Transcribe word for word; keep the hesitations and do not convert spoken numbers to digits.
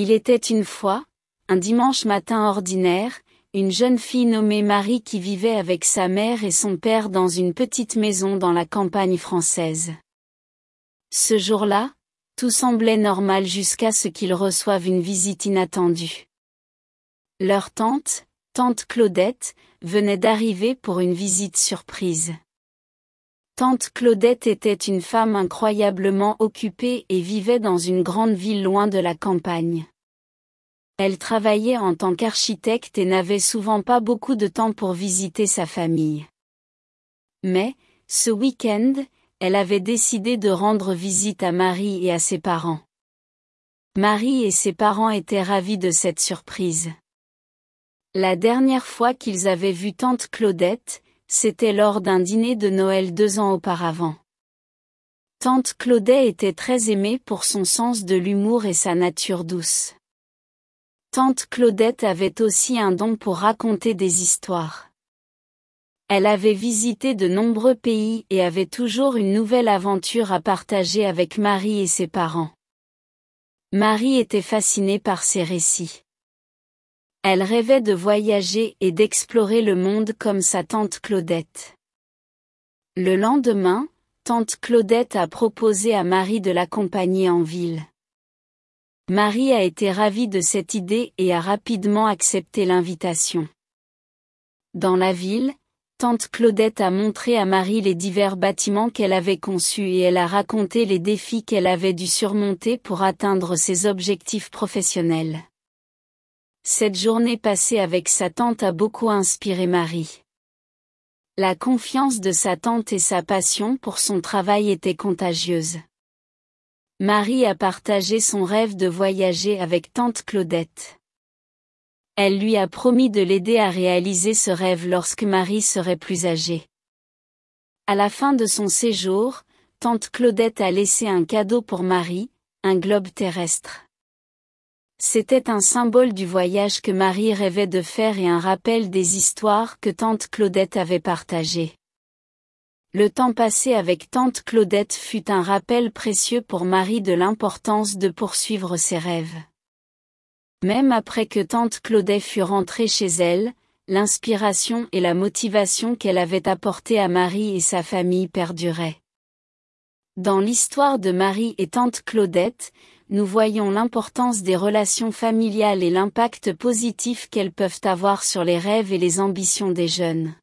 Il était une fois, un dimanche matin ordinaire, une jeune fille nommée Marie qui vivait avec sa mère et son père dans une petite maison dans la campagne française. Ce jour-là, tout semblait normal jusqu'à ce qu'ils reçoivent une visite inattendue. Leur tante, tante Claudette, venait d'arriver pour une visite surprise. Tante Claudette était une femme incroyablement occupée et vivait dans une grande ville loin de la campagne. Elle travaillait en tant qu'architecte et n'avait souvent pas beaucoup de temps pour visiter sa famille. Mais, ce week-end, elle avait décidé de rendre visite à Marie et à ses parents. Marie et ses parents étaient ravis de cette surprise. La dernière fois qu'ils avaient vu tante Claudette, c'était lors d'un dîner de Noël deux ans auparavant. Tante Claudette était très aimée pour son sens de l'humour et sa nature douce. Tante Claudette avait aussi un don pour raconter des histoires. Elle avait visité de nombreux pays et avait toujours une nouvelle aventure à partager avec Marie et ses parents. Marie était fascinée par ses récits. Elle rêvait de voyager et d'explorer le monde comme sa tante Claudette. Le lendemain, tante Claudette a proposé à Marie de l'accompagner en ville. Marie a été ravie de cette idée et a rapidement accepté l'invitation. Dans la ville, tante Claudette a montré à Marie les divers bâtiments qu'elle avait conçus et elle a raconté les défis qu'elle avait dû surmonter pour atteindre ses objectifs professionnels. Cette journée passée avec sa tante a beaucoup inspiré Marie. La confiance de sa tante et sa passion pour son travail étaient contagieuses. Marie a partagé son rêve de voyager avec tante Claudette. Elle lui a promis de l'aider à réaliser ce rêve lorsque Marie serait plus âgée. À la fin de son séjour, tante Claudette a laissé un cadeau pour Marie, un globe terrestre. C'était un symbole du voyage que Marie rêvait de faire et un rappel des histoires que tante Claudette avait partagées. Le temps passé avec tante Claudette fut un rappel précieux pour Marie de l'importance de poursuivre ses rêves. Même après que tante Claudette fut rentrée chez elle, l'inspiration et la motivation qu'elle avait apportée à Marie et sa famille perduraient. Dans l'histoire de Marie et tante Claudette, nous voyons l'importance des relations familiales et l'impact positif qu'elles peuvent avoir sur les rêves et les ambitions des jeunes.